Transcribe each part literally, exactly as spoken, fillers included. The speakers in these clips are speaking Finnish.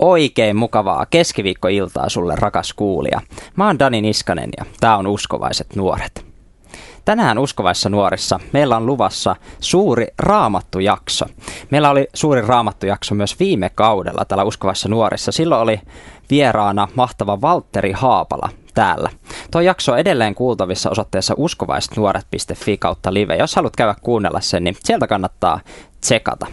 Oikein mukavaa keskiviikkoiltaa sulle, rakas kuulija. Mä oon Dani Niskanen ja tää on Uskovaiset nuoret. Tänään Uskovaisissa nuorissa meillä on luvassa suuri raamattujakso. Meillä oli suuri raamattujakso myös viime kaudella täällä Uskovaisissa nuorissa. Silloin oli vieraana mahtava Valtteri Haapala täällä. Tuo jakso on edelleen kuultavissa osoitteessa uskovaisetnuoret piste fi kautta live. Jos haluat käydä kuunnella sen, niin sieltä kannattaa tsekata.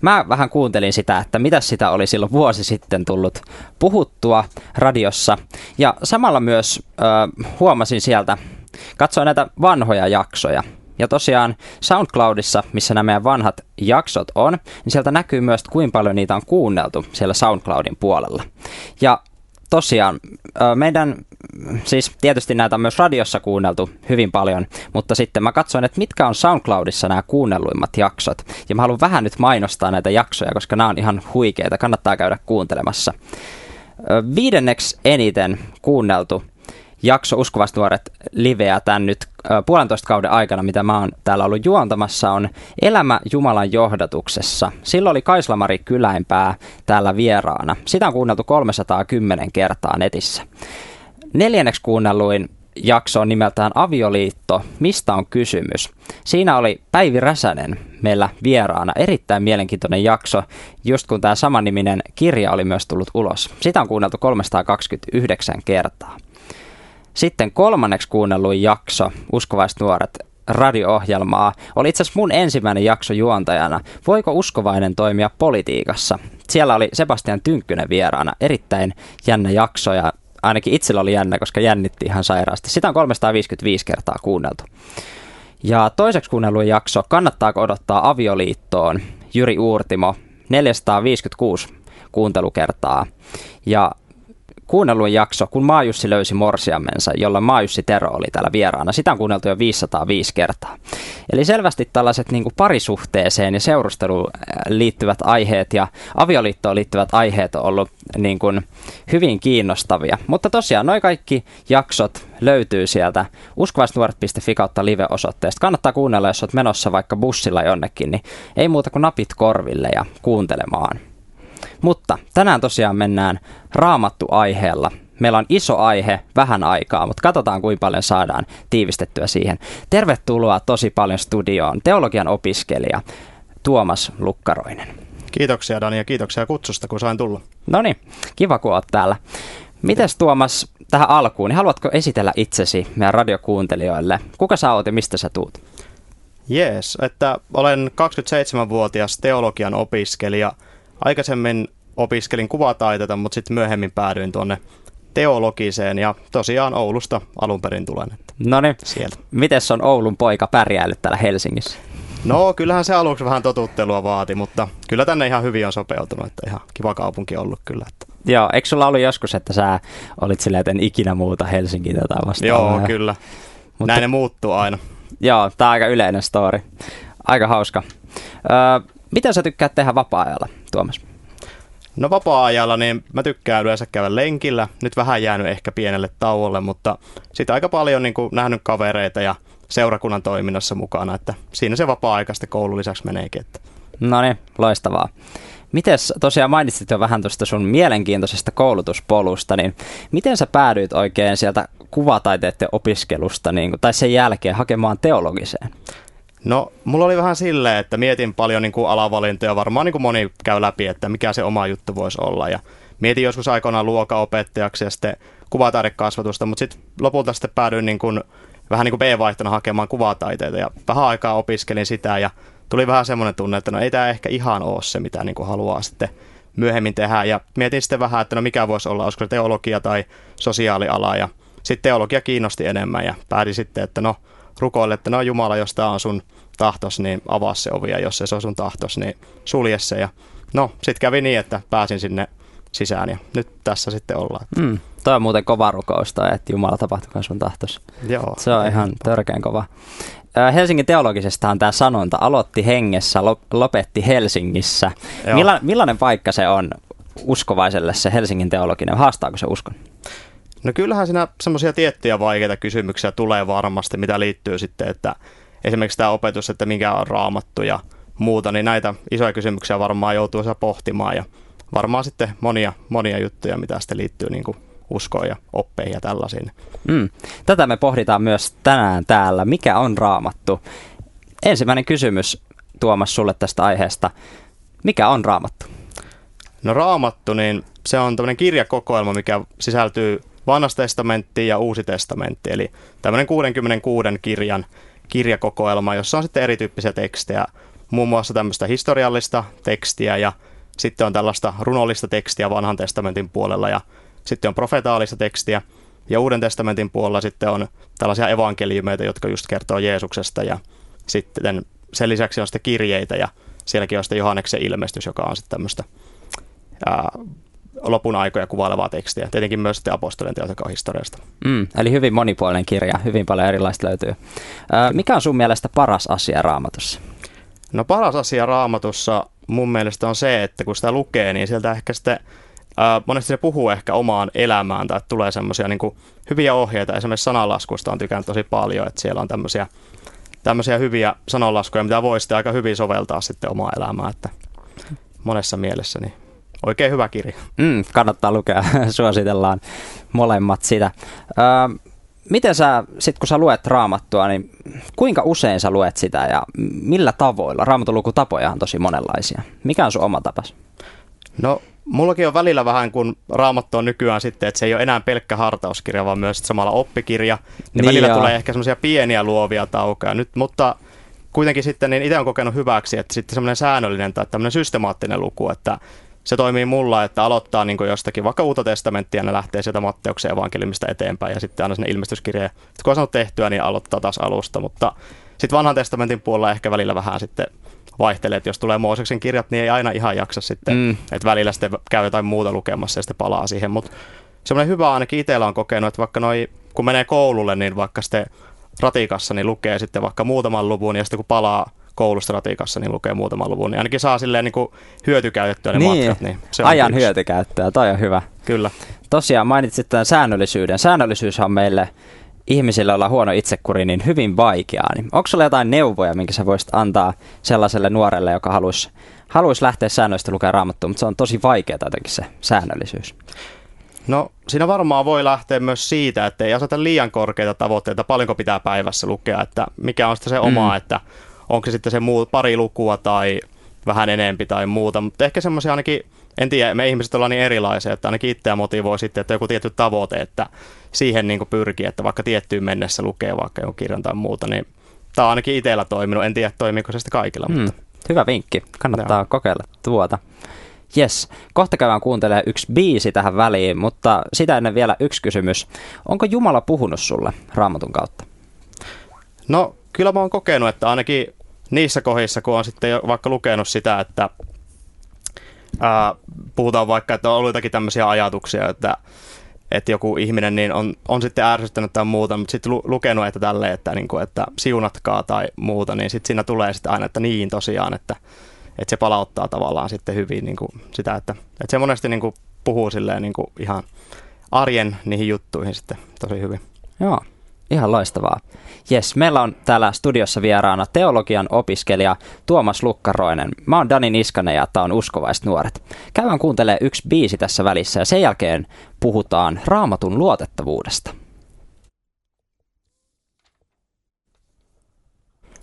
Mä vähän kuuntelin sitä, että mitä sitä oli silloin vuosi sitten tullut puhuttua radiossa. Ja samalla myös äh, huomasin sieltä, katsoin näitä vanhoja jaksoja. Ja tosiaan SoundCloudissa, missä nämä meidän vanhat jaksot on, niin sieltä näkyy myös, kuinka paljon niitä on kuunneltu siellä SoundCloudin puolella. Ja tosiaan äh, meidän... Siis tietysti näitä on myös radiossa kuunneltu hyvin paljon, mutta sitten mä katsoin, että mitkä on SoundCloudissa nämä kuunnelluimmat jaksot. Ja mä haluan vähän nyt mainostaa näitä jaksoja, koska nämä on ihan huikeita, kannattaa käydä kuuntelemassa. Viidenneksi eniten kuunneltu jakso Uskovaiset nuoret liveä tämän nyt puolentoista kauden aikana, mitä mä oon täällä ollut juontamassa, on Elämä Jumalan johdatuksessa. Silloin oli Kaisla-Mari Kyläinpää täällä vieraana. Sitä on kuunneltu kolmesataakymmenen kertaa netissä. Neljänneksi kuunnelluin jakso on nimeltään Avioliitto, mistä on kysymys. Siinä oli Päivi Räsänen meillä vieraana. Erittäin mielenkiintoinen jakso, just kun tämä samaniminen kirja oli myös tullut ulos. Sitä on kuunneltu kolmesataakaksikymmentäyhdeksän kertaa. Sitten kolmanneksi kuunnelluin jakso Uskovaiset nuoret radio-ohjelmaa oli itse asiassa mun ensimmäinen jakso juontajana. Voiko uskovainen toimia politiikassa? Siellä oli Sebastian Tynkkynen vieraana. Erittäin jännä jakso ja ainakin itsellä oli jännä, koska jännitti ihan sairaasti. Sitä on kolmesataaviisikymmentäviisi kertaa kuunneltu. Ja toiseksi kuunnelluin jakso, kannattaako odottaa avioliittoon, Jyri Uurtimo, neljäsataaviisikymmentäkuusi kuuntelukertaa. Ja kuunnelluin jakso, kun Maajussi löysi morsiamensa, jolla Maajussi Tero oli täällä vieraana. Sitä on kuunneltu jo viisisataaviisi kertaa. Eli selvästi tällaiset niin kuin parisuhteeseen ja seurusteluun liittyvät aiheet ja avioliittoon liittyvät aiheet on ollut niin kuin hyvin kiinnostavia. Mutta tosiaan noi kaikki jaksot löytyy sieltä uskovaisnuoret piste fi kautta live-osoitteesta. Kannattaa kuunnella, jos olet menossa vaikka bussilla jonnekin, niin ei muuta kuin napit korville ja kuuntelemaan. Mutta tänään tosiaan mennään Raamattu-aiheella. Meillä on iso aihe, vähän aikaa, mutta katsotaan kuinka paljon saadaan tiivistettyä siihen. Tervetuloa tosi paljon studioon, teologian opiskelija Tuomas Lukkaroinen. Kiitoksia Dani ja kiitoksia kutsusta, kun sain tulla. No niin, kiva kun oot täällä. Mites Tuomas tähän alkuun, niin haluatko esitellä itsesi meidän radiokuuntelijoille? Kuka sä oot ja mistä sä tuut? Jees, että olen kaksikymmentäseitsemänvuotias teologian opiskelija. Aikaisemmin opiskelin kuvataiteita, mutta sitten myöhemmin päädyin tuonne teologiseen ja tosiaan Oulusta alun perin tulen. No niin, mites on Oulun poika pärjäillyt täällä Helsingissä? No kyllähän se aluksi vähän totuttelua vaati, mutta kyllä tänne ihan hyvin on sopeutunut, että ihan kiva kaupunki on ollut kyllä. Että. Joo, eikö sulla ollut joskus, että sä olit silleen, että en ikinä muuta Helsinkiä tätä vastaan? Joo, kyllä. Mutta näin ne muuttuu aina. Joo, tää on aika yleinen story. Aika hauska. Öö, Mitä sä tykkäät tehdä vapaa-ajalla, Tuomas? No vapaa-ajalla, niin mä tykkään yleensä käydä lenkillä. Nyt vähän jäänyt ehkä pienelle tauolle, mutta sitä aika paljon niin kuin nähnyt kavereita ja seurakunnan toiminnassa mukana. Että siinä se vapaa-aika sitten koulun lisäksi meneekin. Että. No niin, loistavaa. Mites tosiaan mainitsit jo vähän tuosta sun mielenkiintoisesta koulutuspolusta, niin miten sä päädyit oikein sieltä kuvataiteiden opiskelusta niin, tai sen jälkeen hakemaan teologiseen? No, mulla oli vähän silleen, että mietin paljon niin kuin alavalintoja, varmaan niin kuin moni käy läpi, että mikä se oma juttu voisi olla. Ja mietin joskus aikoinaan luokanopettajaksi ja sitten kuvataidekasvatusta, mutta sitten lopulta sitten päädyin niin kuin, vähän niin kuin B-vaihtona hakemaan kuvataiteita. Ja vähän aikaa opiskelin sitä ja tuli vähän semmoinen tunne, että no ei tämä ehkä ihan ole se, mitä niin kuin haluaa sitten myöhemmin tehdä. Ja mietin sitten vähän, että no mikä voisi olla, olisiko se teologia tai sosiaaliala. Ja sitten teologia kiinnosti enemmän ja päätin sitten, että no rukoille, että no Jumala, jos tämä on sun tahtos, niin avaa se ovi, ja jos se on sun tahtos, niin sulje se. Ja no, sit kävi niin, että pääsin sinne sisään, ja nyt tässä sitten ollaan. Mm, toi on muuten kova rukousta, että Jumala tapahtukaan sun tahtos. Joo. Se on ihan törkeän kova. Helsingin teologisestahan tämä sanonta aloitti hengessä, lopetti Helsingissä. Milla, millainen paikka se on uskovaiselle, se Helsingin teologinen? Haastaako se uskon? No kyllähän siinä semmoisia tiettyjä vaikeita kysymyksiä tulee varmasti, mitä liittyy sitten, että esimerkiksi tämä opetus, että mikä on Raamattu ja muuta, niin näitä isoja kysymyksiä varmaan joutuu pohtimaan ja varmaan sitten monia, monia juttuja, mitä sitten liittyy niin kuin uskoon ja oppeihin ja tällaisiin. Mm. Tätä me pohditaan myös tänään täällä. Mikä on Raamattu? Ensimmäinen kysymys, Tuomas, sulle tästä aiheesta. Mikä on Raamattu? No Raamattu, niin se on tämmöinen kirjakokoelma, mikä sisältyy Vanha testamentti ja Uusi testamentti, eli tämmöinen kuusikymmentäkuusi kirjan kirjakokoelma, jossa on sitten erityyppisiä tekstejä, muun muassa tämmöistä historiallista tekstiä ja sitten on tällaista runollista tekstiä Vanhan testamentin puolella ja sitten on profetaalista tekstiä ja Uuden testamentin puolella sitten on tällaisia evankeliumeita, jotka just kertoo Jeesuksesta ja sitten sen lisäksi on sitten kirjeitä ja sielläkin on sitten Johanneksen ilmestys, joka on sitten tämmöistä ää, lopun aikoja kuvailevaa tekstiä. Tietenkin myös sitten apostolien teot, joka on historiasta. Mm, eli hyvin monipuolinen kirja, hyvin paljon erilaista löytyy. Ää, mikä on sun mielestä paras asia Raamatussa? No paras asia Raamatussa mun mielestä on se, että kun sitä lukee, niin sieltä ehkä sitten ää, monesti se puhuu ehkä omaan elämään tai tulee semmoisia niin kuin hyviä ohjeita. Esimerkiksi sananlaskusta on tykännyt tosi paljon, että siellä on tämmöisiä tämmöisiä hyviä sananlaskuja, mitä voi sitten aika hyvin soveltaa sitten omaa elämää, että monessa mielessä niin oikein hyvä kirja. Mm, kannattaa lukea, suositellaan molemmat sitä. Ö, miten sä, sit kun sä luet Raamattua, niin kuinka usein sä luet sitä ja millä tavoilla? Raamatun lukutapoja on tosi monenlaisia. Mikä on sun oma tapas? No, mullakin on välillä vähän, kun Raamattu on nykyään sitten, että se ei ole enää pelkkä hartauskirja, vaan myös samalla oppikirja. Niin välillä joo. Tulee ehkä semmoisia pieniä luovia taukoja nyt, mutta kuitenkin sitten niin itse on kokenut hyväksi, että sitten semmoinen säännöllinen tai tämmöinen systemaattinen luku, että se toimii mulla, että aloittaa niin kuin jostakin vaikka Uutta testamenttia ja lähtee sieltä Matteuksen evankeliumista eteenpäin ja sitten aina sinne ilmestyskirjeen. Kun on saanut tehtyä, niin aloittaa taas alusta, mutta sitten Vanhan testamentin puolella ehkä välillä vähän sitten vaihtelee, että jos tulee Mooseksen kirjat, niin ei aina ihan jaksa sitten, mm. että välillä sitten käy jotain muuta lukemassa ja sitten palaa siihen, mutta semmoinen hyvä ainakin itsellä on kokenut, että vaikka noi, kun menee koululle, niin vaikka sitten ratikassa, niin lukee sitten vaikka muutaman luvun ja sitten kun palaa koulusta ratikassa, niin lukee muutaman luvun, niin ainakin saa silleen niin kuin hyötykäytettyä ne niin, matkat. Niin se on ajan yksi. Hyötykäyttöä, toi on hyvä. Kyllä. Tosiaan mainitsit tämän säännöllisyyden. Säännöllisyys on meille ihmisillä, joilla on huono itsekuri, niin hyvin vaikeaa. Niin onko sulla jotain neuvoja, minkä sä voisit antaa sellaiselle nuorelle, joka haluaisi, haluaisi lähteä säännöistä lukemaan Raamattua, mutta se on tosi vaikeaa jotenkin se säännöllisyys? No siinä varmaan voi lähteä myös siitä, että ei aseta liian korkeita tavoitteita, paljonko pitää päivässä lukea, että mikä on sitä se omaa, mm. että onko se sitten se muu, pari lukua tai vähän enempi tai muuta, mutta ehkä semmoisia ainakin, en tiedä, me ihmiset ollaan niin erilaisia, että ainakin itseä motivoi sitten, että joku tietty tavoite, että siihen niin kuin pyrkii, että vaikka tiettyyn mennessä lukee vaikka jonkun kirjan tai muuta, niin tämä on ainakin itsellä toiminut, en tiedä toimiiko se sitten kaikilla. Mutta Mm, hyvä vinkki, kannattaa Joo. kokeilla tuota. Jes, kohta käydään kuuntelemaan yksi biisi tähän väliin, mutta sitä ennen vielä yksi kysymys. Onko Jumala puhunut sulle Raamatun kautta? No kyllä mä oon kokenut, että ainakin niissä kohdissa, kun on sitten jo vaikka lukenut sitä, että ää, puhutaan vaikka, että on ollut jotakin tämmöisiä ajatuksia, että, että joku ihminen niin on, on sitten ärsyttänyt tai muuta, mutta sitten lu, lukenut, että tälleen, että, niin kuin, että siunatkaa tai muuta, niin sitten siinä tulee sitten aina, että niin tosiaan, että, että se palauttaa tavallaan sitten hyvin niin kuin sitä, että, että se monesti niin kuin puhuu silleen niin kuin ihan arjen niihin juttuihin sitten tosi hyvin. Joo. Ihan loistavaa. Jes, meillä on täällä studiossa vieraana teologian opiskelija Tuomas Lukkaroinen. Mä oon Dani Niskanen ja tää on Uskovaiset nuoret. Käydään kuuntelemaan yksi biisi tässä välissä ja sen jälkeen puhutaan Raamatun luotettavuudesta.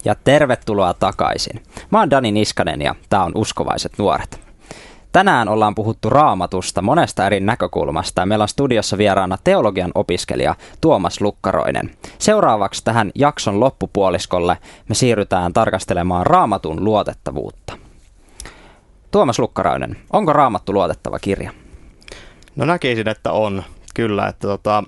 Ja tervetuloa takaisin. Mä oon Dani Niskanen ja tää on Uskovaiset nuoret. Tänään ollaan puhuttu Raamatusta monesta eri näkökulmasta ja meillä on studiossa vieraana teologian opiskelija Tuomas Lukkaroinen. Seuraavaksi tähän jakson loppupuoliskolle me siirrytään tarkastelemaan Raamatun luotettavuutta. Tuomas Lukkaroinen, onko Raamattu luotettava kirja? No näkisin, että on kyllä. Että tota,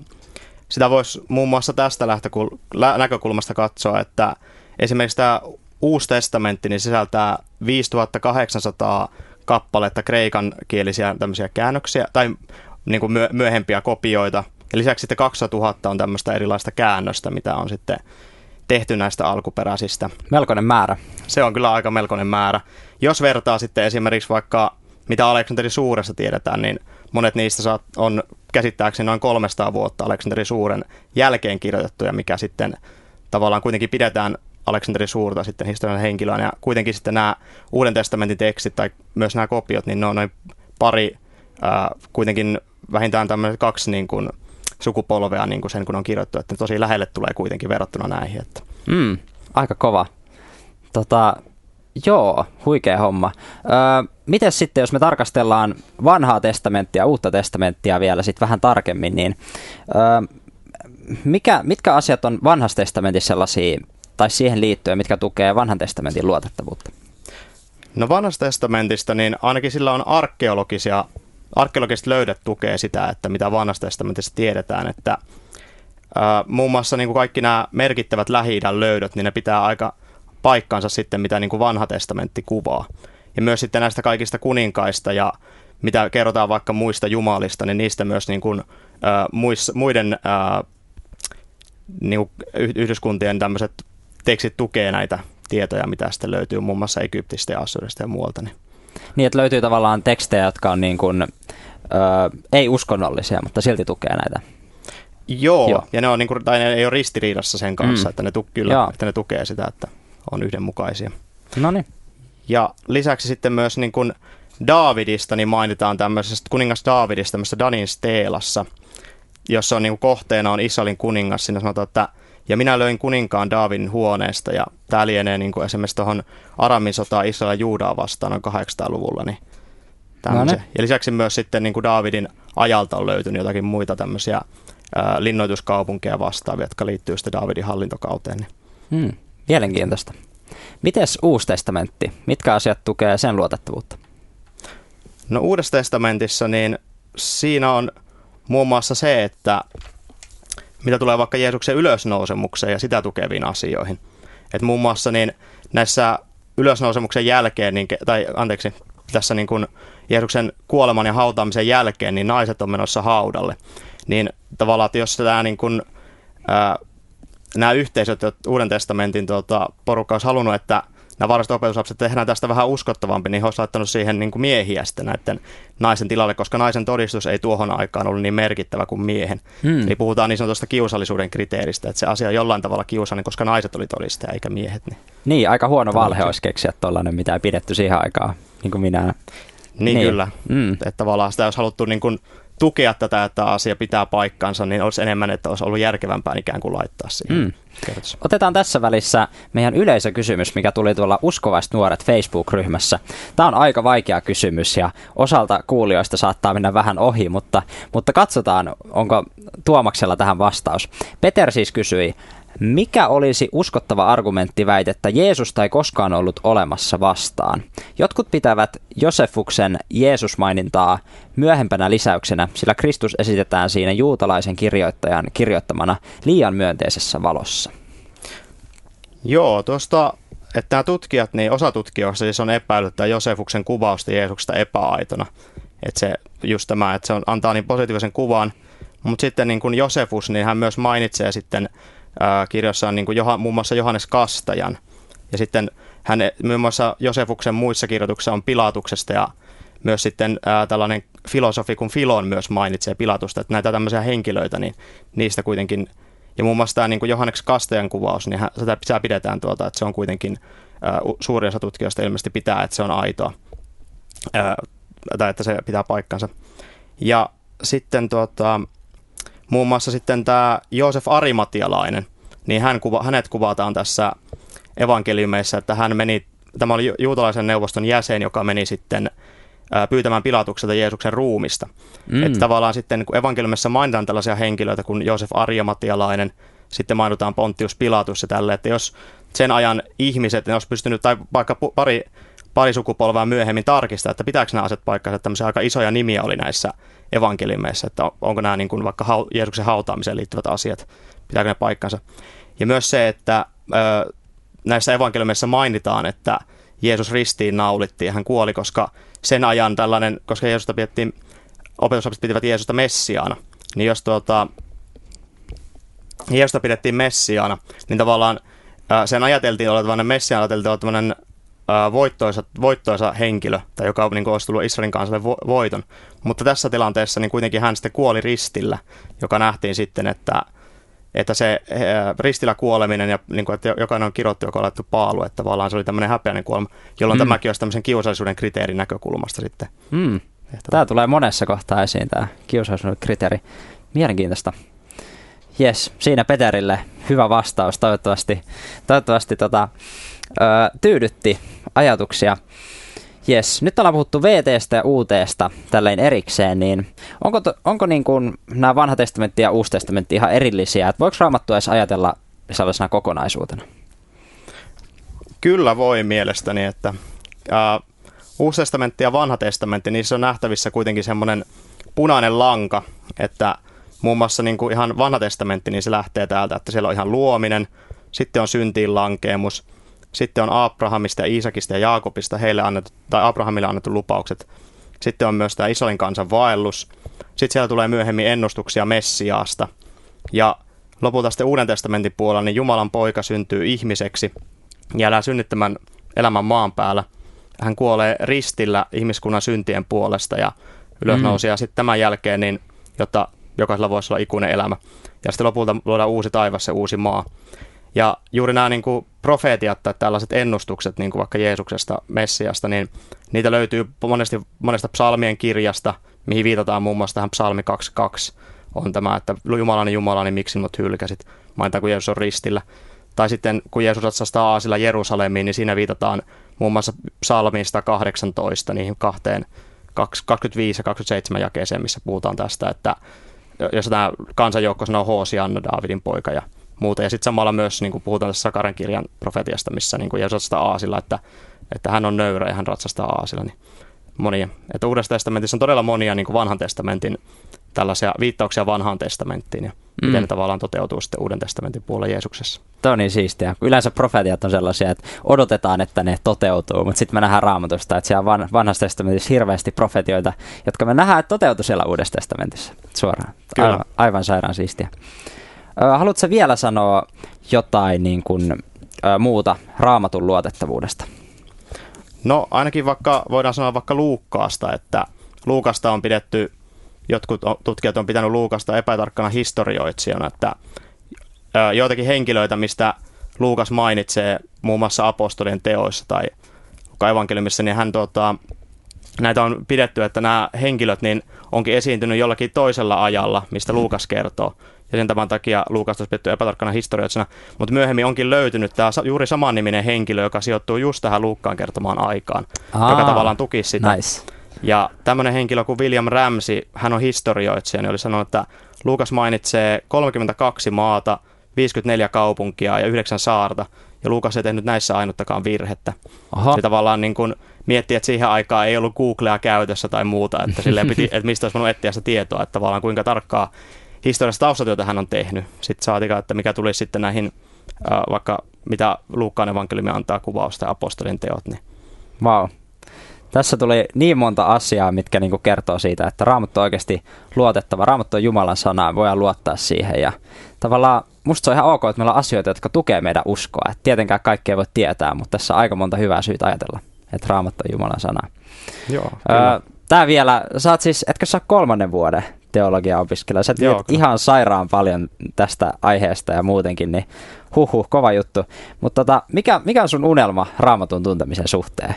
sitä voisi muun muassa tästä lähtökul- lä- näkökulmasta katsoa, että esimerkiksi tämä Uusi testamentti niin sisältää viisituhattakahdeksansataa kappaletta kreikan kielisiä tämmöisiä käännöksiä tai niin kuin myöhempiä kopioita. Ja lisäksi sitten kaksisataatuhatta on tämmöistä erilaista käännöstä, mitä on sitten tehty näistä alkuperäisistä. Melkoinen määrä. Se on kyllä aika melkoinen määrä. Jos vertaa sitten esimerkiksi vaikka, mitä Aleksanteri Suuressa tiedetään, niin monet niistä on käsittääkseni noin kolmesataa vuotta Aleksanteri Suuren jälkeen kirjoitettuja, mikä sitten tavallaan kuitenkin pidetään Aleksanteri Suurta sitten historian henkilöön ja kuitenkin sitten nämä Uuden testamentin tekstit tai myös nämä kopiot, niin ne on noin pari ää, kuitenkin vähintään tämmöiset kaksi niin kuin sukupolvea niin kuin sen kun on kirjoittu, että tosi lähelle tulee kuitenkin verrattuna näihin. Että. Mm, aika kova. Tota, joo, huikea homma. Öö, mites sitten, jos me tarkastellaan vanhaa testamenttia ja uutta testamenttia vielä sit vähän tarkemmin, niin öö, mikä, mitkä asiat on vanhassa testamentissa sellaisia, tai siihen liittyen, mitkä tukee vanhan testamentin luotettavuutta? No vanhasta testamentista, niin ainakin sillä on arkeologisia, arkeologiset löydöt tukee sitä, että mitä vanhasta testamentissa tiedetään, että ää, muun muassa niin kuin kaikki nämä merkittävät Lähi-idän löydöt, niin ne pitää aika paikkansa sitten, mitä niin kuin vanha testamentti kuvaa. Ja myös sitten näistä kaikista kuninkaista ja mitä kerrotaan vaikka muista jumalista, niin niistä myös niin kuin, ää, muis, muiden ää, niin kuin yhdyskuntien tämmöiset tekstit tukee näitä tietoja, mitä sitten löytyy muun muassa Egyptistä ja Assyriasta ja muualta. Niin, niin että löytyy tavallaan tekstejä, jotka on niin kuin, ö, ei-uskonnollisia, mutta silti tukee näitä. Joo, Joo. ja ne, on niin kuin, tai ne ei ole ristiriidassa sen kanssa, mm. että, ne tu- kyllä, että ne tukee sitä, että on yhdenmukaisia. Noniin. Ja lisäksi sitten myös niin kuin Daavidista niin mainitaan tämmöisestä kuningas Daavidista tämmöisessä Daninsteelassa, jossa on niin kuin kohteena on Israelin kuningas. Siinä sanotaan, että ja minä löin kuninkaan Daavidin huoneesta, ja tämä lienee niin kuin esimerkiksi tuohon Aramin sotaan Israel ja Juudaa vastaan on kahdeksansadanluvulla. Niin no ja lisäksi myös sitten niin kuin Daavidin ajalta on löytynyt jotakin muita tämmöisiä ää, linnoituskaupunkeja vastaavia, jotka liittyy sitten Daavidin hallintokauteen. Niin. Hmm, mielenkiintoista. Mites Uusi testamentti? Mitkä asiat tukee sen luotettavuutta? No Uudessa testamentissa niin siinä on muun muassa se, että mitä tulee vaikka Jeesuksen ylösnousemukseen ja sitä tukeviin asioihin. Et muun muassa niin näissä ylösnousemuksen jälkeen, niin, tai anteeksi, tässä niin kun Jeesuksen kuoleman ja hautaamisen jälkeen, niin naiset on menossa haudalle. Niin tavallaan, että jos tämä, niin kun, ää, nämä yhteisöt, Uuden testamentin tuota, porukka olisi halunnut, että nämä varaiset opetuslapset tehdään tästä vähän uskottavampi, niin he olisivat laittaneet siihen niin kuin miehiä sitten näiden naisen tilalle, koska naisen todistus ei tuohon aikaan ollut niin merkittävä kuin miehen. Hmm. Eli puhutaan niin sanotusta kiusallisuuden kriteeristä, että se asia on jollain tavalla kiusainen, koska naiset oli todistaja eikä miehet. Niin, niin aika huono valhe olisi keksiä tuollainen, mitä ei pidetty siihen aikaan, niin kuin minä. Niin, niin. Kyllä, hmm. että tavallaan sitä olisi haluttu niin kuin tukea tätä, että asia pitää paikkansa, niin olisi enemmän, että olisi ollut järkevämpää ikään kuin laittaa siihen. Mm. Otetaan tässä välissä meidän yleisökysymys, mikä tuli tuolla Uskovaiset nuoret Facebook-ryhmässä. Tämä on aika vaikea kysymys ja osalta kuulijoista saattaa mennä vähän ohi, mutta, mutta katsotaan, onko Tuomaksella tähän vastaus. Peter siis kysyi, mikä olisi uskottava argumentti väitettä Jeesusta ei koskaan ollut olemassa vastaan? Jotkut pitävät Josefuksen Jeesus-mainintaa myöhempänä lisäyksenä, sillä Kristus esitetään siinä juutalaisen kirjoittajan kirjoittamana liian myönteisessä valossa. Joo, tuosta, että nämä tutkijat, niin osa tutkijoista siis on epäillyt että Josefuksen kuvausta Jeesuksesta epäaitona. Että se just tämä, että se on, antaa niin positiivisen kuvan, mutta sitten niin kuin Josefus, niin hän myös mainitsee sitten kirjassa on niin kuin Joha, muun muassa Johannes Kastajan. Ja sitten hän, muun muassa Josefuksen muissa kirjoituksissa on Pilatuksesta ja myös sitten ää, tällainen filosofi kuin Filon myös mainitsee Pilatusta. Että näitä tämmöisiä henkilöitä, niin niistä kuitenkin, ja muun muassa tämä niin kuin Johannes Kastajan kuvaus, niin hän, sitä pidetään tuolta, että se on kuitenkin ää, suurin osa tutkijoista ilmeisesti pitää, että se on aitoa. Ää, tai että se pitää paikkansa. Ja sitten tuota... Muun muassa sitten tämä Joosef Arimatialainen, niin hän kuva, hänet kuvataan tässä evankeliumeissa, että hän meni, tämä oli juutalaisen neuvoston jäsen, joka meni sitten pyytämään Pilatukselta Jeesuksen ruumista. Mm. Että tavallaan sitten, kun evankeliumissa mainitaan tällaisia henkilöitä kuin Joosef Arimatialainen, sitten mainitaan Pontius Pilatus ja tälleen, että jos sen ajan ihmiset, ne olisi pystynyt, tai vaikka pari, pari sukupolvaa myöhemmin tarkistaa, että pitääkö nämä asiat paikkansa, että tämmöisiä aika isoja nimiä oli näissä evankeliumeissa, että onko nämä niin kuin vaikka hau- Jeesuksen hautaamiseen liittyvät asiat, pitääkö ne paikkansa. Ja myös se, että ö, näissä evankeliumeissa mainitaan, että Jeesus ristiin naulittiin ja hän kuoli, koska sen ajan tällainen, koska Jeesusta pidettiin, opetuslapset pitivät Jeesusta messiaana, niin jos tuota, Jeesusta pidettiin messiaana, niin tavallaan ö, sen ajateltiin olevan messiaana, ajateltiin olevan Voittoisa, voittoisa henkilö, tai joka niin kuin, olisi tullut Israelin kansalle vo, voiton. Mutta tässä tilanteessa niin kuitenkin hän sitten kuoli ristillä, joka nähtiin sitten, että, että se he, ristillä kuoleminen, ja niin kuin, että jokainen on kirottu, joka on laittu paalu, että tavallaan se oli tämmöinen häpeäinen kuolema, jolloin mm. tämäkin olisi tämmöisen kiusallisuuden kriteerin näkökulmasta sitten mm. Tämä tulee monessa kohtaa esiin, tämä kiusallisuuskriteeri. Mielenkiintoista. Jes, siinä Peterille hyvä vastaus. Toivottavasti, toivottavasti tota, ö, tyydytti ajatuksia. Jes, nyt ollaan puhuttu V T:stä ja U T:stä tälleen erikseen, niin onko, to, onko niin kuin nämä vanha testamentti ja uusi testamentti ihan erillisiä? Et voiko Raamattua edes ajatella sellaisena kokonaisuutena? Kyllä voi mielestäni, että äh, uusi testamentti ja vanha testamentti, niissä on nähtävissä kuitenkin semmoinen punainen lanka, että muun muassa niin kuin ihan vanha testamentti, niin se lähtee täältä, että siellä on ihan luominen, sitten on syntiin lankeemus, sitten on Abrahamista ja Iisakista ja Jaakobista heille annettu, tai Abrahamille annettu lupaukset. Sitten on myös tämä Israelin kansan vaellus. Sitten siellä tulee myöhemmin ennustuksia Messiaasta. Ja lopulta sitten Uuden testamentin puolella niin Jumalan poika syntyy ihmiseksi ja elää synnyttämän elämän maan päällä. Hän kuolee ristillä ihmiskunnan syntien puolesta ja ylösnousi. Mm. Ja sitten tämän jälkeen, niin, jotta jokaisella voisi olla ikuinen elämä. Ja sitten lopulta luodaan uusi taivas ja uusi maa. Ja juuri nämä niin kuin profeetiat tai tällaiset ennustukset, niin kuin vaikka Jeesuksesta, Messiasta, niin niitä löytyy monesti, monesta psalmien kirjasta, mihin viitataan muun muassa tähän psalmi kaksikymmentäkaksi on tämä, että Jumalani, Jumalani, miksi minut hylkäsit, mainitaan kun Jeesus on ristillä. Tai sitten kun Jeesus ratsastaa aasilla Jerusalemiin, niin siinä viitataan muun muassa psalmiin sata kahdeksantoista, niihin kahteen, kaksikymmentäviisi ja kaksikymmentäseitsemän jakeeseen, missä puhutaan tästä, että jos tämä kansanjoukko sanoo Hoosianna, Daavidin poika ja muuta. Ja sitten samalla myös niin kuin puhutaan tässä Sakaren kirjan profetiasta, missä niin kuin Jeesus ratsastaa aasilla, että, että hän on nöyrä ja hän ratsastaa aasilla. Niin monia. Että Uudessa testamentissa on todella monia niin kuin vanhan testamentin tällaisia viittauksia vanhaan testamenttiin ja mm. miten ne tavallaan toteutuu sitten Uuden testamentin puolella Jeesuksessa. Tämä on niin siistiä. Yleensä profetiat on sellaisia, että odotetaan, että ne toteutuu, mutta sitten me nähdään Raamatusta, että siellä on vanhassa testamentissa hirveästi profetioita, jotka me nähdään, että toteutuu siellä Uudessa testamentissa suoraan. Aivan, aivan sairaan siistiä. Haluatko vielä sanoa jotain niin kuin, ä, muuta Raamatun luotettavuudesta? No ainakin vaikka, voidaan sanoa vaikka Luukkaasta, että Luukasta on pidetty, jotkut tutkijat on pitänyt Luukasta epätarkkana historioitsijana, että ä, joitakin henkilöitä, mistä Luukas mainitsee muun muassa apostolien teoissa tai Luukan evankeliumissa, niin hän, tota, näitä on pidetty, että nämä henkilöt niin onkin esiintynyt jollakin toisella ajalla, mistä Luukas kertoo. Ja sen tämän takia Luukasta olisi pidetty epätarkkana historioitsena, mutta myöhemmin onkin löytynyt tämä juuri samanniminen henkilö, joka sijoittuu just tähän Luukkaan kertomaan aikaan, Aa, joka tavallaan tukisi sitä. Nice. Ja tämmöinen henkilö kuin William Ramsey, hän on historioitsija, niin oli sanonut, että Luukas mainitsee kolmekymmentäkaksi maata, viisikymmentäneljä kaupunkia ja yhdeksän saarta, ja Luukas ei tehnyt näissä ainuttakaan virhettä. Aha. Se tavallaan niin kuin miettii, että siihen aikaan ei ollut Googlea käytössä tai muuta, että, silleen piti, että mistä olisi voinut etsiä sitä tietoa, että tavallaan kuinka tarkkaa historiallista taustatyötä hän on tehnyt. Sitten saatikaan, että mikä tulisi sitten näihin, äh, vaikka mitä Luukkaan evankeliumi antaa kuvausta ja apostolien teot. Niin. Vau. Tässä tuli niin monta asiaa, mitkä niinku kertoo siitä, että Raamattu on oikeasti luotettava. Raamattu on Jumalan sana, voidaan luottaa siihen. Ja tavallaan musta se on ihan ok, että meillä on asioita, jotka tukee meidän uskoa. Et tietenkään kaikkea ei voi tietää, mutta tässä on aika monta hyvää syytä ajatella, että Raamattu on Jumalan sana. Joo, öö, tää vielä, sä oot siis, etkö sä ole kolmannen vuoden teologiaopiskelija. Sä tiedät ihan sairaan paljon tästä aiheesta ja muutenkin, niin huhhuh, kova juttu. Mutta tota, mikä, mikä on sun unelma Raamatun tuntemisen suhteen?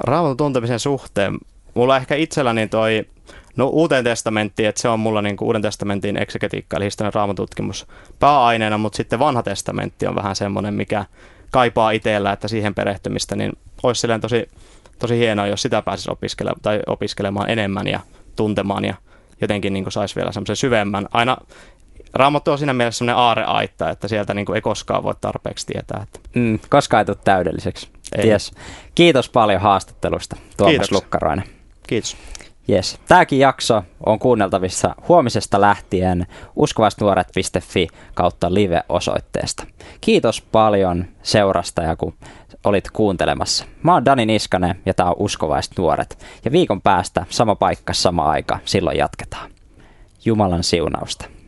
Raamatun tuntemisen suhteen? Mulla ehkä itselläni toi, no Uuteen testamenttiin, että se on mulla niin kuin Uuden testamentin eksegetiikka, eli historian raamatutkimus pääaineena, mutta sitten Vanha testamentti on vähän semmoinen, mikä kaipaa itsellä, että siihen perehtymistä, niin olisi silleen tosi, tosi hienoa, jos sitä pääsisi opiskele- tai opiskelemaan enemmän ja tuntemaan ja jotenkin niin saisi vielä semmoisen syvemmän. Aina Raamattu on siinä mielessä semmoinen aarreaitta, että sieltä niin ei koskaan voi tarpeeksi tietää. Että. Mm, koskaan ei tule täydelliseksi. Yes. Kiitos paljon haastattelusta, Tuomas Lukkaroinen. Kiitos. Yes. Tämäkin jakso on kuunneltavissa huomisesta lähtien uskovaisnuoret piste fi kautta live-osoitteesta. Kiitos paljon seurasta ja kun olit kuuntelemassa. Mä oon Dani Niskanen ja tää on Uskovaiset nuoret. Ja viikon päästä sama paikka, sama aika, silloin jatketaan. Jumalan siunausta.